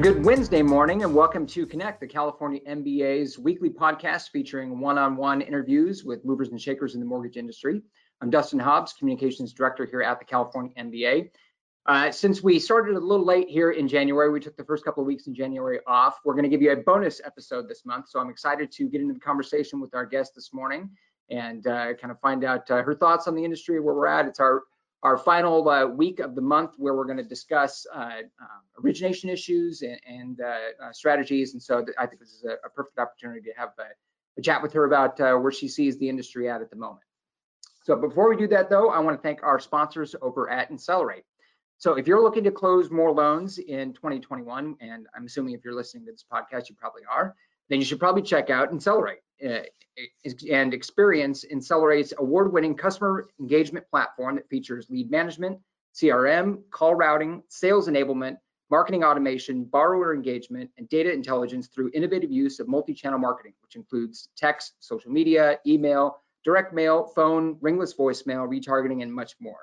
Good Wednesday morning and welcome to Connect, the California MBA's weekly podcast featuring one-on-one interviews with movers and shakers in the mortgage industry. I'm Dustin Hobbs, Communications Director here at the California MBA. Since we started a little late here in January, we took the first couple of weeks in January off. We're going to give you a bonus episode this month, so I'm excited to get into the conversation with our guest this morning and kind of find out her thoughts on the industry, where we're at. It's our final week of the month where we're going to discuss origination issues and strategies. And so I think this is a perfect opportunity to have a chat with her about where she sees the industry at the moment. So before we do that, though, I want to thank our sponsors over at Insellerate. So if you're looking to close more loans in 2021, and I'm assuming if you're listening to this podcast, you probably are, then you should probably check out Insellerate and experience Insellate's award-winning customer engagement platform that features lead management, CRM, call routing, sales enablement, marketing automation, borrower engagement, and data intelligence through innovative use of multi-channel marketing, which includes text, social media, email, direct mail, phone, ringless voicemail, retargeting, and much more.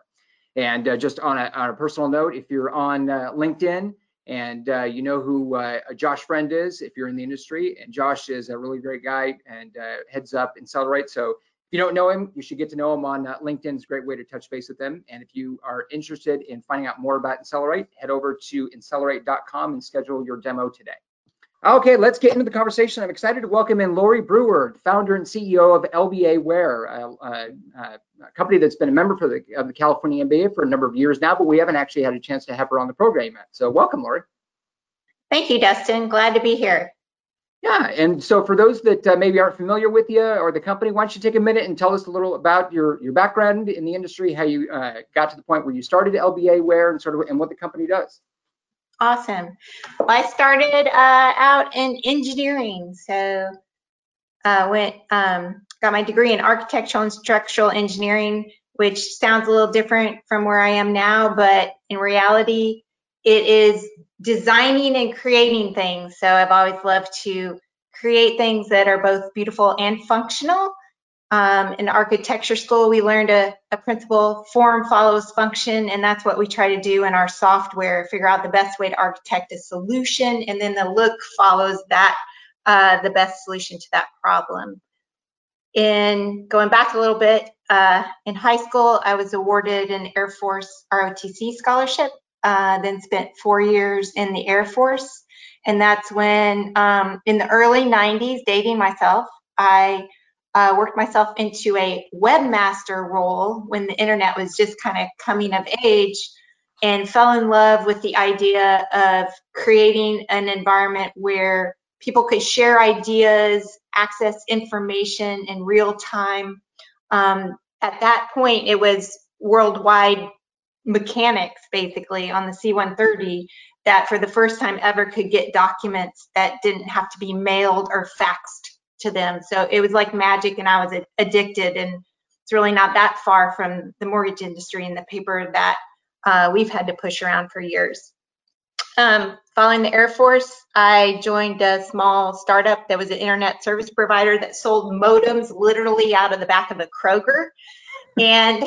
And just on a personal note, if you're on LinkedIn, and you know who Josh Friend is if you're in the industry. And Josh is a really great guy and heads up Insellerate. So if you don't know him, you should get to know him on LinkedIn. It's a great way to touch base with them. And if you are interested in finding out more about Insellerate, head over to Insellerate.com and schedule your demo today. Okay, let's get into the conversation. I'm excited to welcome in Lori Brewer, founder and CEO of LBA Ware, a company that's been a member of the California MBA for a number of years now, but we haven't actually had a chance to have her on the program yet. So welcome, Lori. Thank you, Dustin. Glad to be here. Yeah, and so for those that maybe aren't familiar with you or the company, why don't you take a minute and tell us a little about your background in the industry, how you got to the point where you started LBA Ware and what the company does. Awesome. Well, I started out in engineering, so got my degree in architectural and structural engineering, which sounds a little different from where I am now, but in reality, it is designing and creating things. So I've always loved to create things that are both beautiful and functional. In architecture school, we learned a principle, form follows function, and that's what we try to do in our software, figure out the best way to architect a solution, and then the look follows that, the best solution to that problem. In going back a little bit, in high school, I was awarded an Air Force ROTC scholarship, then spent 4 years in the Air Force, and that's when, in the early 90s, dating myself, I worked myself into a webmaster role when the internet was just kind of coming of age, and fell in love with the idea of creating an environment where people could share ideas, access information in real time. At that point, it was worldwide mechanics, basically, on the C-130 that for the first time ever could get documents that didn't have to be mailed or faxed to them. So it was like magic, and I was addicted, and it's really not that far from the mortgage industry and the paper that we've had to push around for years. Following the Air Force, I joined a small startup that was an internet service provider that sold modems literally out of the back of a Kroger. And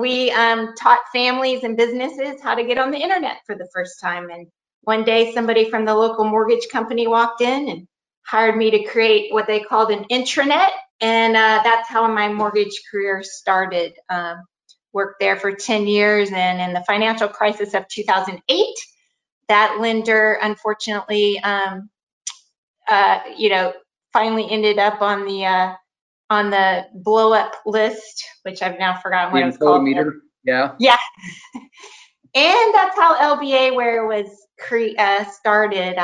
we taught families and businesses how to get on the internet for the first time. And one day somebody from the local mortgage company walked in and hired me to create what they called an intranet, and that's how my mortgage career started. Worked there for 10 years, and in the financial crisis of 2008, that lender, unfortunately, finally ended up on the blow up list, which I've now forgotten what it's called. Yeah. Yeah. And that's how LBA Ware was started.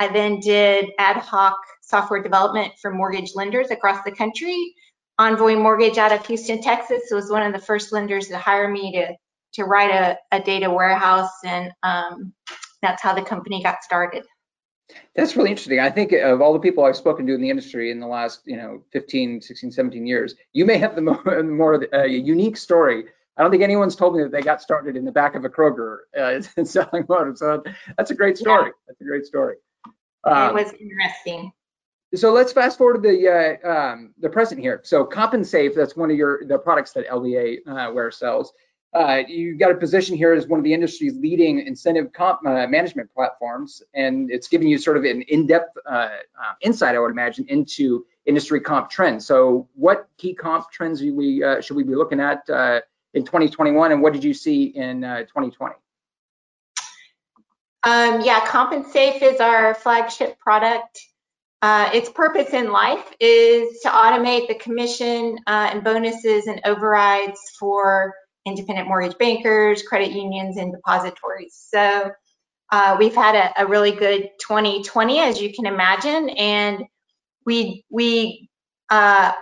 I then did ad hoc software development for mortgage lenders across the country. Envoy Mortgage out of Houston, Texas was one of the first lenders to hire me to write a data warehouse, and that's how the company got started. That's really interesting. I think of all the people I've spoken to in the industry in the last 15, 16, 17 years, you may have the more unique story I don't think anyone's told me that they got started in the back of a Kroger selling motors. So that's a great story. Yeah. That's a great story. It was interesting. So let's fast forward to the present here. So CompenSafe, that's one of the products that LBA Ware sells. You've got a position here as one of the industry's leading incentive comp management platforms, and it's giving you sort of an in-depth insight, I would imagine, into industry comp trends. So what key comp trends should we be looking at in 2021, and what did you see in 2020? Yeah, CompenSafe is our flagship product. Its purpose in life is to automate the commission and bonuses and overrides for independent mortgage bankers, credit unions, and depositories. So we've had a really good 2020, as you can imagine, and we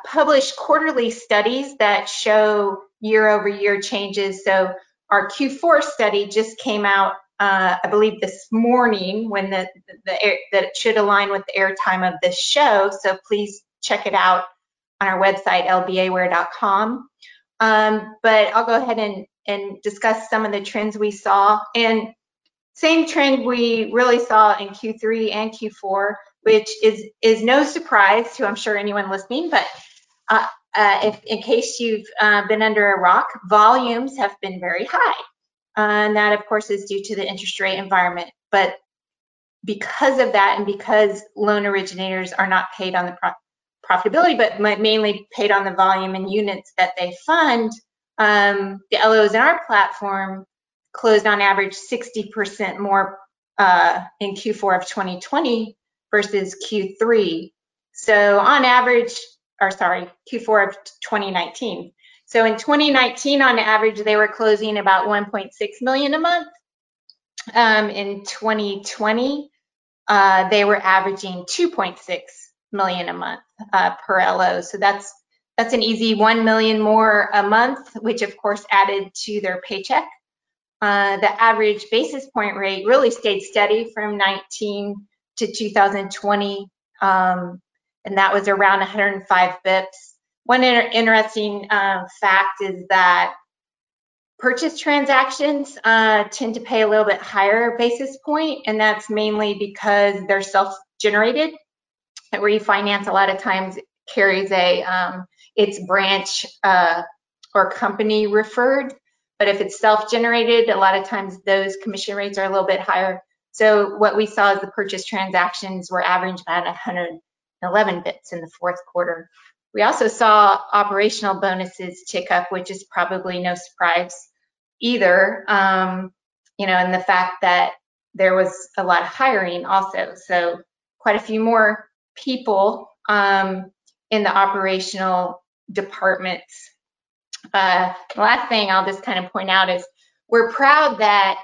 publish quarterly studies that show year-over-year changes. So our Q4 study just came out, I believe, this morning, when that it should align with the airtime of this show. So please check it out on our website, lbaware.com. But I'll go ahead and discuss some of the trends we saw. And same trend we really saw in Q3 and Q4, which is no surprise to, I'm sure, anyone listening. But if in case you've been under a rock, volumes have been very high. And that, of course, is due to the interest rate environment. But because of that, and because loan originators are not paid on the profitability, but mainly paid on the volume and units that they fund, the LOs in our platform closed on average 60% more in Q4 of 2020 versus Q3. So on average, or sorry, Q4 of 2019. So in 2019, on average, they were closing about 1.6 million a month. In 2020, they were averaging 2.6 million a month per LO. So that's an easy 1 million more a month, which of course added to their paycheck. The average basis point rate really stayed steady from 19 to 2020, and that was around 105 bips. One interesting fact is that purchase transactions tend to pay a little bit higher basis point, and that's mainly because they're self-generated. Refinance a lot of times carries its branch or company referred, but if it's self-generated, a lot of times those commission rates are a little bit higher. So what we saw is the purchase transactions were averaged about 111 bips in the fourth quarter. We also saw operational bonuses tick up, which is probably no surprise either, and the fact that there was a lot of hiring also. So quite a few more people in the operational departments. The last thing I'll just kind of point out is we're proud that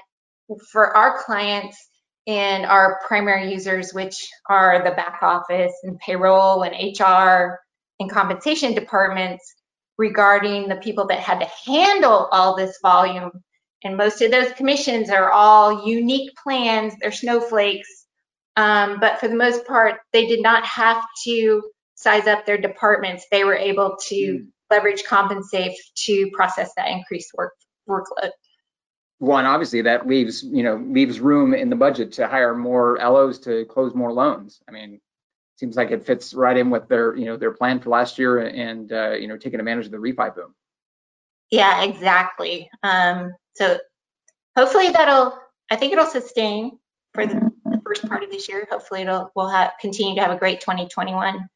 for our clients and our primary users, which are the back office and payroll and HR, and compensation departments, regarding the people that had to handle all this volume. And most of those commissions are all unique plans, they're snowflakes, but for the most part, they did not have to size up their departments. They were able to leverage CompenSafe to process that increased workload. One, obviously that leaves room in the budget to hire more LOs to close more loans. I mean, seems like it fits right in with their plan for last year and taking advantage of the refi boom. Yeah, exactly. So hopefully I think it'll sustain for the first part of this year. Hopefully we'll continue to have a great 2021.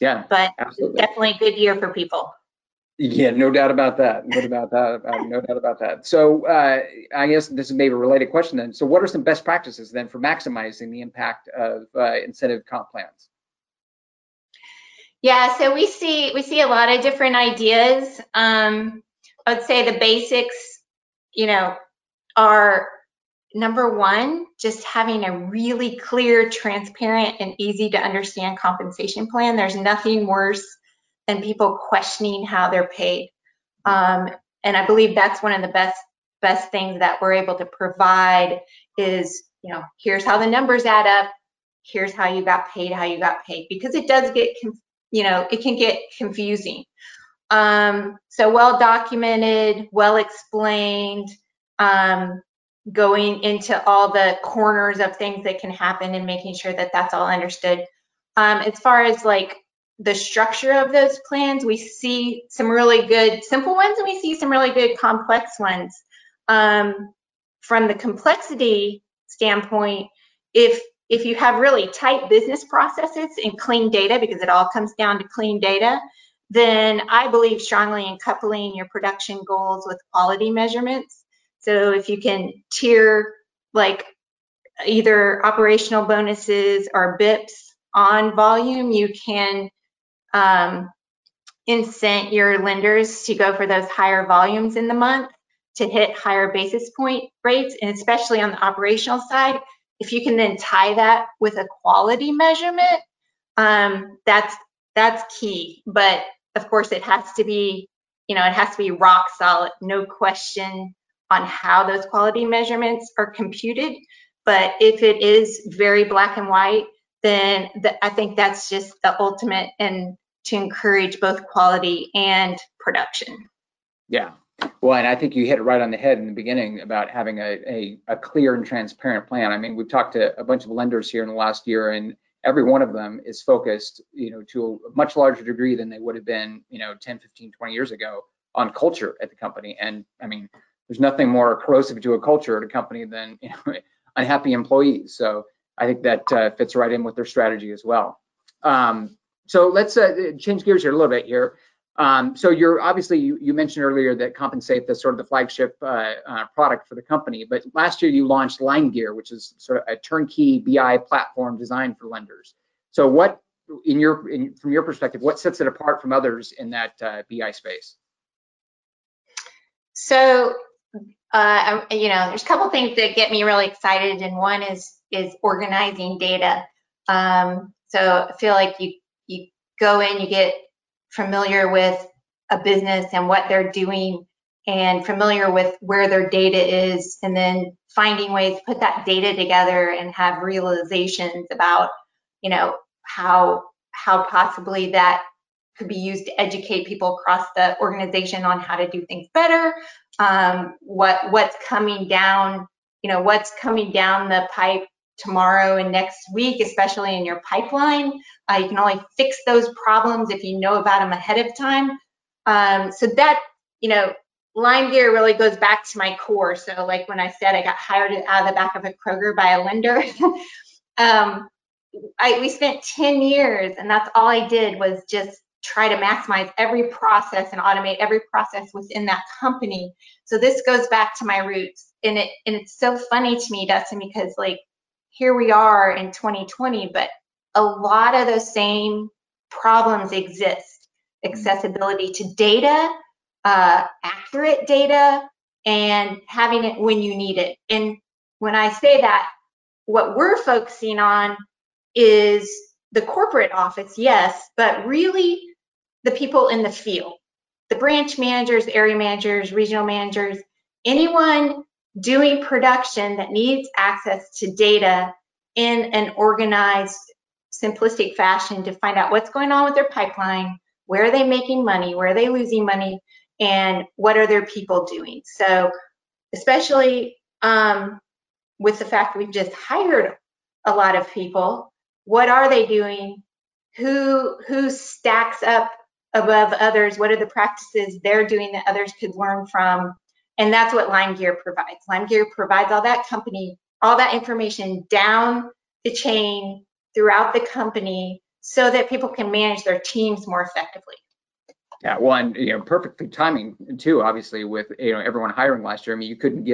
Yeah, but absolutely. Definitely a good year for people. Yeah, no doubt about that. No doubt about that. So I guess this is maybe a related question then. So what are some best practices then for maximizing the impact of incentive comp plans? Yeah, so we see a lot of different ideas. I would say the basics, are number one, just having a really clear, transparent, and easy to understand compensation plan. There's nothing worse and people questioning how they're paid. And I believe that's one of the best things that we're able to provide is, here's how the numbers add up, here's how you got paid, because it does get, it can get confusing. So well documented, well explained, going into all the corners of things that can happen and making sure that that's all understood. As far as like the structure of those plans, we see some really good simple ones and we see some really good complex ones. From the complexity standpoint, if you have really tight business processes and clean data, because it all comes down to clean data, then I believe strongly in coupling your production goals with quality measurements. So if you can tier like either operational bonuses or BIPs on volume, you can incent your lenders to go for those higher volumes in the month to hit higher basis point rates, and especially on the operational side. If you can then tie that with a quality measurement, that's key. But of course, it has to be, you know, it has to be rock solid, no question on how those quality measurements are computed. But if it is very black and white, then I think that's just the ultimate, and to encourage both quality and production. Yeah. Well, and I think you hit it right on the head in the beginning about having a clear and transparent plan. I mean, we've talked to a bunch of lenders here in the last year, and every one of them is focused, you know, to a much larger degree than they would have been, you know, 10, 15, 20 years ago on culture at the company. And I mean, there's nothing more corrosive to a culture at a company than, you know, unhappy employees. So I think that fits right in with their strategy as well. So let's change gears here a little bit here. So you're obviously, you mentioned earlier that CompenSafe is sort of the flagship product for the company, but last year you launched LimeGear, which is sort of a turnkey BI platform designed for lenders. So what, from your perspective, what sets it apart from others in that BI space? So, you know, there's a couple things that get me really excited, and one is organizing data. So I feel like you go in, you get familiar with a business and what they're doing, and familiar with where their data is, and then finding ways to put that data together and have realizations about, you know, how possibly that could be used to educate people across the organization on how to do things better, what's coming down, you know, what's coming down the pipe tomorrow and next week, especially in your pipeline. You can only fix those problems if you know about them ahead of time. So that, you know, LimeGear really goes back to my core. So like when I said I got hired out of the back of a Kroger by a lender, we spent 10 years and that's all I did was just try to maximize every process and automate every process within that company. So this goes back to my roots. And it's so funny to me, Dustin, because like, here we are in 2020, but a lot of those same problems exist. Accessibility to data, accurate data, and having it when you need it. And when I say that, what we're focusing on is the corporate office, yes, but really the people in the field, the branch managers, area managers, regional managers, anyone doing production that needs access to data in an organized, simplistic fashion to find out what's going on with their pipeline, where are they making money, where are they losing money, and what are their people doing. So especially with the fact we've just hired a lot of people, what are they doing, who stacks up above others, what are the practices they're doing that others could learn from. And that's what LimeGear provides. LimeGear provides all that information down the chain throughout the company so that people can manage their teams more effectively. Yeah, well, and you know, perfectly timing too, obviously, with, you know, everyone hiring last year. I mean, you couldn't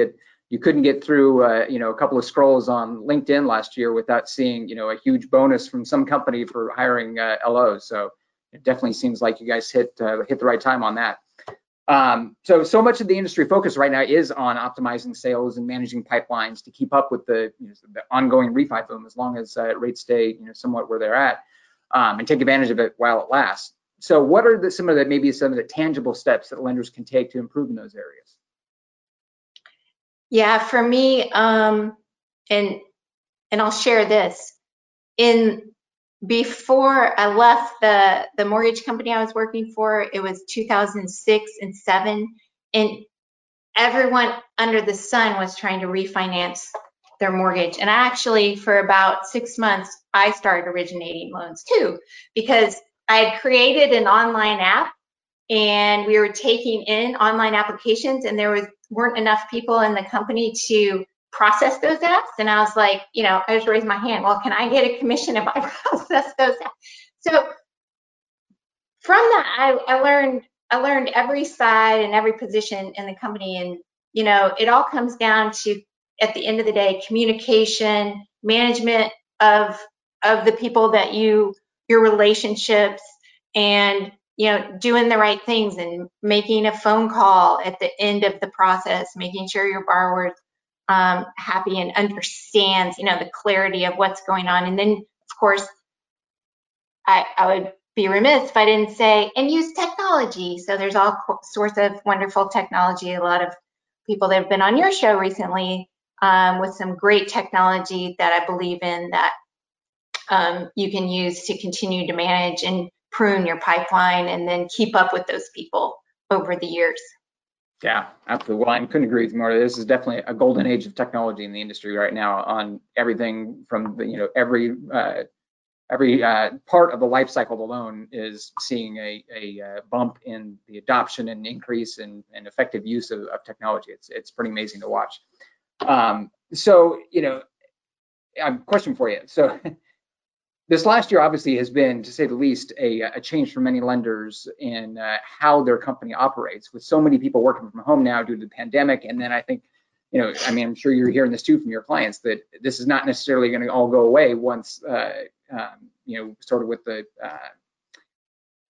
get through you know, a couple of scrolls on LinkedIn last year without seeing, you know, a huge bonus from some company for hiring LOs. So it definitely seems like you guys hit the right time on that. So much of the industry focus right now is on optimizing sales and managing pipelines to keep up with the, you know, the ongoing refi boom, as long as rates stay, you know, somewhat where they're at, and take advantage of it while it lasts. So what are some of the tangible steps that lenders can take to improve in those areas? Yeah, for me, and I'll share this, in Before I left the mortgage company I was working for, it was 2006 and 2007, and everyone under the sun was trying to refinance their mortgage. And I actually, for about 6 months, I started originating loans too, because I had created an online app and we were taking in online applications, and there weren't enough people in the company to process those apps. And I was like, you know, I just raised my hand, well, can I get a commission if I process those apps? So from that, I learned every side and every position in the company. And, you know, it all comes down to, at the end of the day, communication, management of the people that your relationships, and, you know, doing the right things and making a phone call at the end of the process, making sure your borrower's happy and understands, you know, the clarity of what's going on. And then, of course, I would be remiss if I didn't say, and use technology. So there's all sorts of wonderful technology. A lot of people that have been on your show recently with some great technology that I believe in, that you can use to continue to manage and prune your pipeline and then keep up with those people over the years. Yeah, absolutely. Well, I couldn't agree with you more. This is definitely a golden age of technology in the industry right now, on everything from the, you know, every part of the life cycle of the loan is seeing a bump in the adoption and increase and effective use of technology. It's pretty amazing to watch. So, you know, I have a question for you. So this last year obviously has been, to say the least, a change for many lenders in how their company operates, with so many people working from home now due to the pandemic. And then I think, you know, I mean, I'm sure you're hearing this too from your clients, that this is not necessarily going to all go away once, you know, sort of with the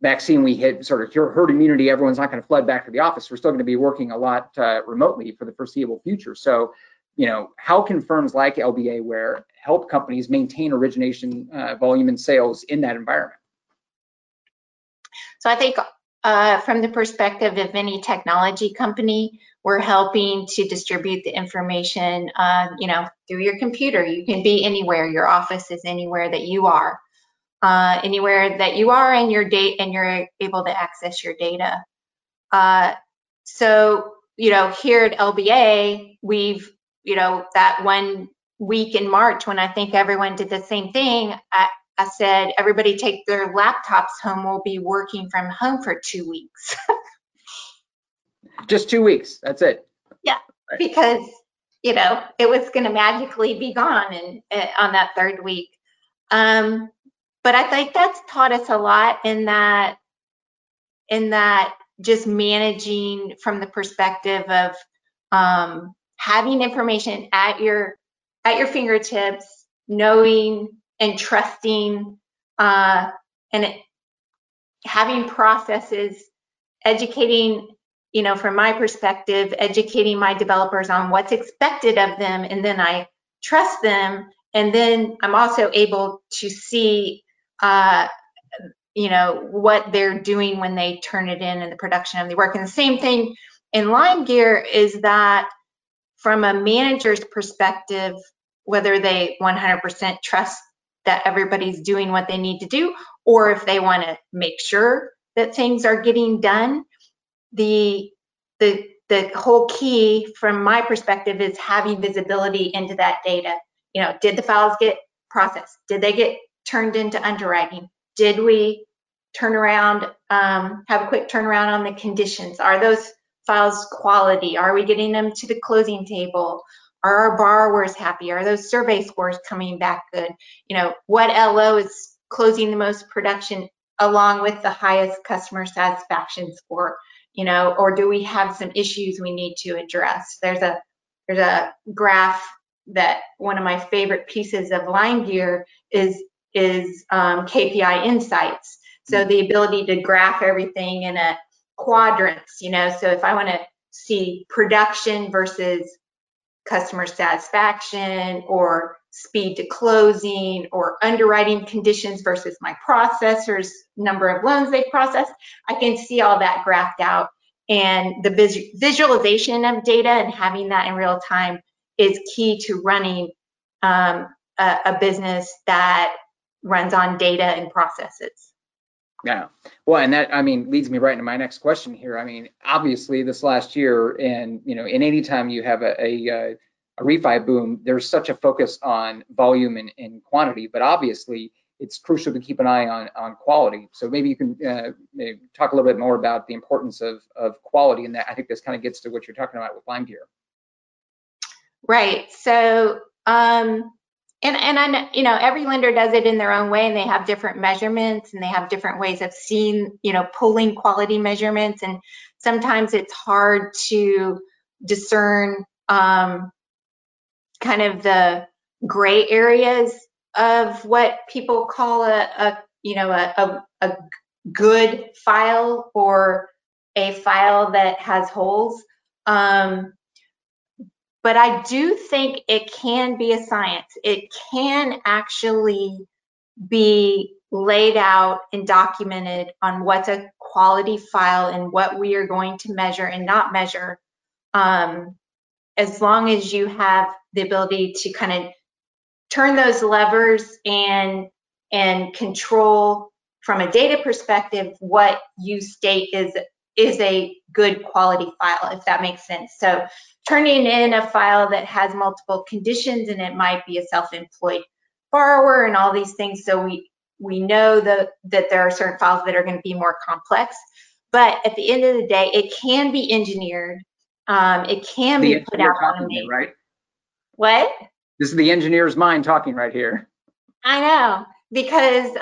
vaccine, we hit sort of herd immunity. Everyone's not going to flood back to the office. We're still going to be working a lot remotely for the foreseeable future. So, you know, how can firms like LBA Ware help companies maintain origination volume and sales in that environment? So I think from the perspective of any technology company, we're helping to distribute the information, you know, through your computer. You can be anywhere. Your office is anywhere that you are, and your data, and you're able to access your data. So, you know, here at LBA, we've, you know, that one week in March when I think everyone did the same thing, I said, everybody take their laptops home. We'll be working from home for 2 weeks. Just 2 weeks. That's it. Yeah, right. Because, you know, it was going to magically be gone and on that third week. But I think that's taught us a lot in that just managing from the perspective of having information at your fingertips, knowing and trusting, having processes, educating, you know, from my perspective, educating my developers on what's expected of them, and then I trust them, and then I'm also able to see, you know, what they're doing when they turn it in and the production of the work. And the same thing in LimeGear is that from a manager's perspective, whether they 100% trust that everybody's doing what they need to do, or if they want to make sure that things are getting done, the whole key from my perspective is having visibility into that data. You know, did the files get processed? Did they get turned into underwriting? Did we turn around, have a quick turnaround on the conditions? Are those files quality? Are we getting them to the closing table? Are our borrowers happy? Are those survey scores coming back good? You know, what LO is closing the most production along with the highest customer satisfaction score? You know, or do we have some issues we need to address? There's a graph that one of my favorite pieces of LimeGear is KPI insights. So the ability to graph everything in a quadrants, you know, so if I want to see production versus customer satisfaction, or speed to closing, or underwriting conditions versus my processors, number of loans they processed, I can see all that graphed out. And the visualization of data and having that in real time is key to running a business that runs on data and processes. Yeah. Well, and that, I mean, leads me right into my next question here. I mean, obviously this last year, and, you know, in any time you have a refi boom, there's such a focus on volume and quantity, but obviously it's crucial to keep an eye on quality. So maybe you can maybe talk a little bit more about the importance of quality, and that I think this kind of gets to what you're talking about with LimeGear. Right. So, and I, you know, every lender does it in their own way, and they have different measurements, and they have different ways of seeing, you know, pulling quality measurements, and sometimes it's hard to discern kind of the gray areas of what people call a good file or a file that has holes. But I do think it can be a science. It can actually be laid out and documented on what's a quality file and what we are going to measure and not measure, as long as you have the ability to kind of turn those levers and control from a data perspective what you state is a good quality file, if that makes sense. So turning in a file that has multiple conditions, and it might be a self-employed borrower and all these things, so we know that there are certain files that are going to be more complex. But at the end of the day, it can be engineered. It can be put out on a mail. Right? What? This is the engineer's mind talking right here. I know, because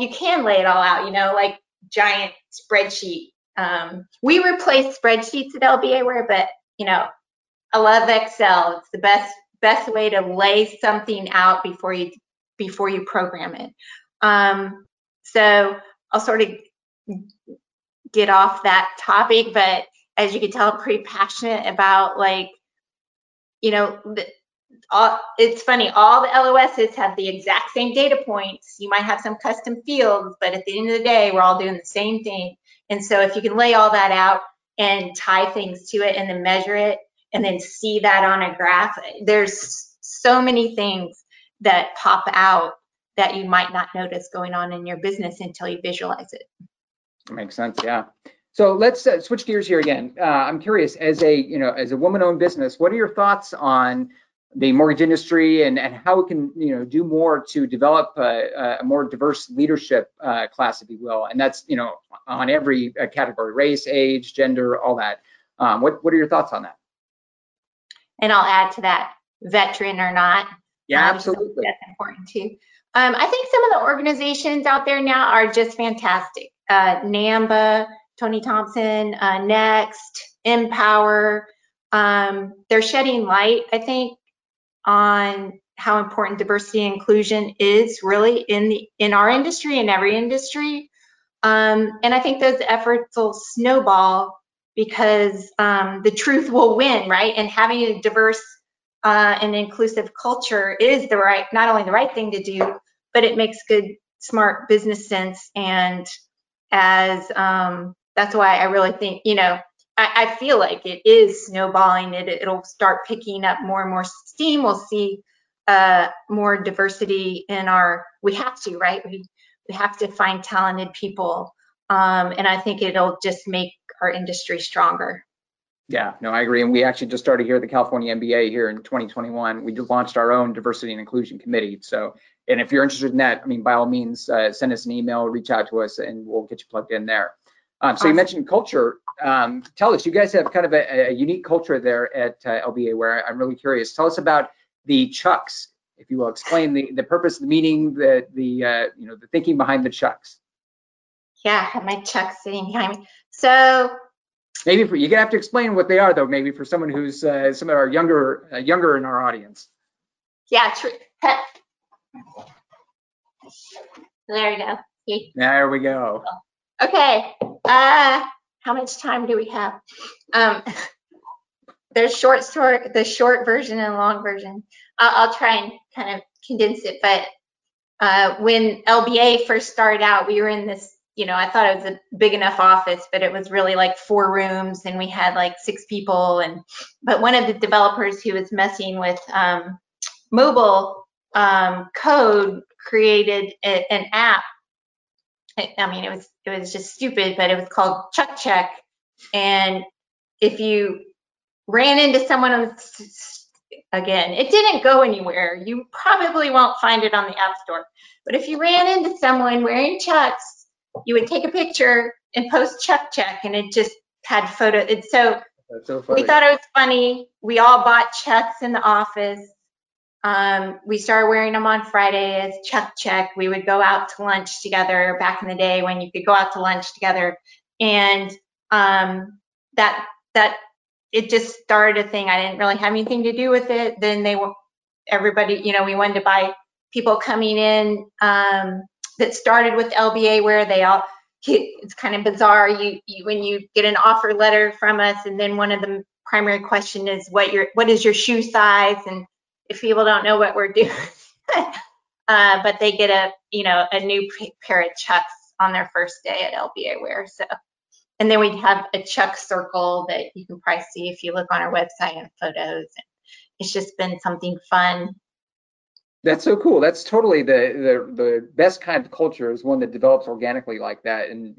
you can lay it all out, you know, like giant spreadsheet. We replace spreadsheets at LBA Ware, but, you know, I love Excel. It's the best way to lay something out before you program it. So I'll sort of get off that topic, but as you can tell, I'm pretty passionate about, like, you know, it's funny, all the LOSs have the exact same data points. You might have some custom fields, but at the end of the day, we're all doing the same thing. And so if you can lay all that out and tie things to it and then measure it and then see that on a graph, there's so many things that pop out that you might not notice going on in your business until you visualize it. Makes sense, yeah. So let's switch gears here again. I'm curious, as a woman-owned business, what are your thoughts on the mortgage industry and how we can, you know, do more to develop a more diverse leadership class, if you will, and that's, you know, on every category, race, age, gender, all that. What are your thoughts on that? And I'll add to that, veteran or not. Yeah, absolutely. That's important too. I think some of the organizations out there now are just fantastic. NAMMBA, Tony Thompson, Next, Empower. They're shedding light, I think, on how important diversity and inclusion is really in our industry and every industry. And I think those efforts will snowball because the truth will win, right? And having a diverse and inclusive culture is not only the right thing to do, but it makes good, smart business sense. And that's why I really think, you know, I feel like it is snowballing. It'll start picking up more and more steam. We'll see more diversity in our. We have to, right? We have to find talented people, and I think it'll just make our industry stronger. Yeah, no, I agree. And we actually just started here at the California MBA here in 2021. We just launched our own diversity and inclusion committee. So, and if you're interested in that, I mean, by all means, send us an email, reach out to us, and we'll get you plugged in there. So you mentioned culture. Tell us, you guys have kind of a unique culture there at LBA Ware. I'm really curious. Tell us about the Chucks, if you will. Explain the purpose, the meaning, the thinking behind the Chucks. Yeah, I have my Chucks sitting behind me. So maybe you're gonna have to explain what they are, though. Maybe for someone who's some of our younger in our audience. Yeah, true. There we go. Yay. There we go. Okay. How much time do we have? There's the short version and long version. I'll try and kind of condense it, but when LBA first started out, we were in this, you know, I thought it was a big enough office, but it was really like 4 rooms and we had like 6 people. But one of the developers who was messing with mobile code created an app. I mean, it was just stupid, but it was called Chuck Check. And if you ran into someone with, again, it didn't go anywhere. You probably won't find it on the App Store. But if you ran into someone wearing Chucks, you would take a picture and post Chuck Check, and it just had photo. And so, we thought it was funny. We all bought Chucks in the office. We started wearing them on Friday as Chuck Check. We would go out to lunch together back in the day when you could go out to lunch together. And it just started a thing. I didn't really have anything to do with it. Then everybody, you know, we wanted to buy people coming in that started with LBA Ware. They all, it's kind of bizarre. When you get an offer letter from us, and then one of the primary question is what is your shoe size? And if people don't know what we're doing, but they get a new pair of Chucks on their first day at LBA Ware. So, and then we have a Chuck circle that you can probably see if you look on our website and photos. It's just been something fun. That's so cool. That's totally the best kind of culture is one that develops organically like that, and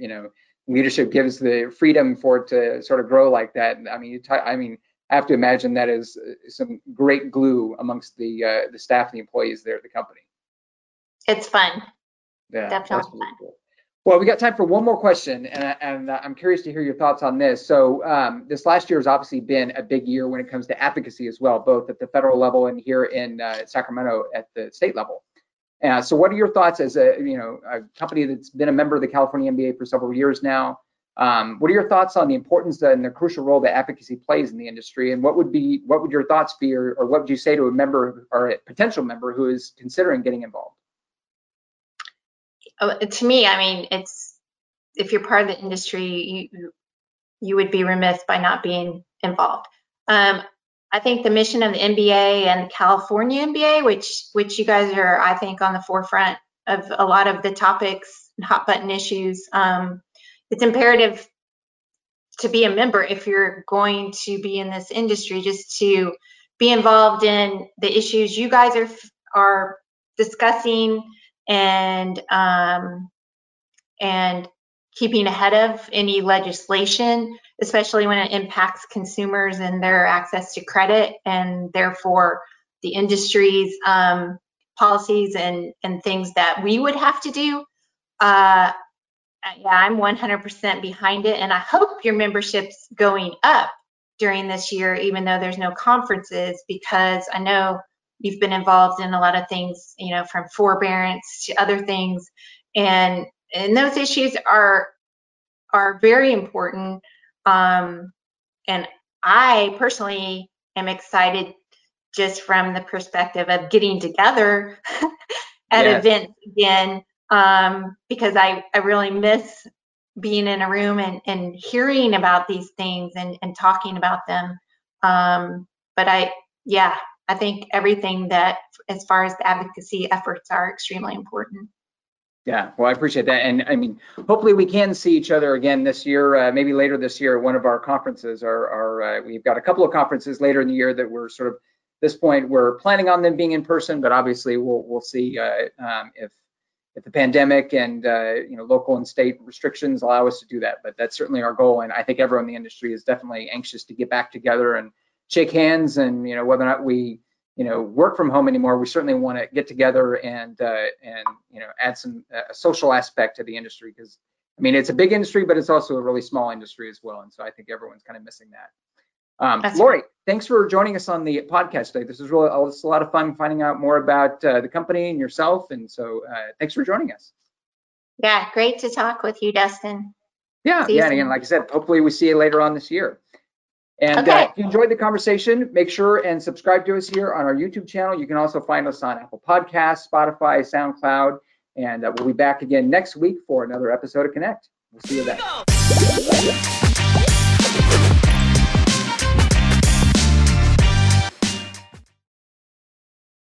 leadership gives the freedom for it to sort of grow like that. I mean, I have to imagine that is some great glue amongst the staff and the employees there at the company. It's fun. Yeah, definitely fun. Cool. Well, we got time for one more question, and I'm curious to hear your thoughts on this. So this last year has obviously been a big year when it comes to advocacy as well, both at the federal level and here in Sacramento at the state level. So what are your thoughts as a company that's been a member of the California MBA for several years now? What are your thoughts on the importance and the crucial role that advocacy plays in the industry? And what would your thoughts be, or what would you say to a member or a potential member who is considering getting involved? Oh, to me, I mean, if you're part of the industry, you would be remiss by not being involved. I think the mission of the MBA and the California MBA, which you guys are, I think, on the forefront of a lot of the topics and hot button issues. It's imperative to be a member if you're going to be in this industry, just to be involved in the issues you guys are discussing and keeping ahead of any legislation, especially when it impacts consumers and their access to credit, and therefore the industry's policies and things that we would have to do. Yeah, I'm 100% behind it, and I hope your membership's going up during this year, even though there's no conferences, because I know you've been involved in a lot of things, from forbearance to other things, and those issues are very important. And I personally am excited just from the perspective of getting together at events again. Because I really miss being in a room and hearing about these things and talking about them. But I think everything that, as far as the advocacy efforts, are extremely important. Yeah, well, I appreciate that. And I mean, hopefully we can see each other again this year, maybe later this year at one of our conferences. We've got a couple of conferences later in the year that we're sort of, at this point, we're planning on them being in person, but obviously we'll see if the pandemic and local and state restrictions allow us to do that. But that's certainly our goal, and I think everyone in the industry is definitely anxious to get back together and shake hands. And whether or not we work from home anymore, we certainly want to get together and add some social aspect to the industry, because I mean, it's a big industry, but it's also a really small industry as well. And so I think everyone's kind of missing that. Lori, thanks for joining us on the podcast today. This is really a lot of fun finding out more about the company and yourself. And so thanks for joining us. Yeah, great to talk with you, Dustin. Yeah, and again, like I said, hopefully we see you later on this year. And if you enjoyed the conversation, make sure and subscribe to us here on our YouTube channel. You can also find us on Apple Podcasts, Spotify, SoundCloud, and we'll be back again next week for another episode of Connect. We'll see you then.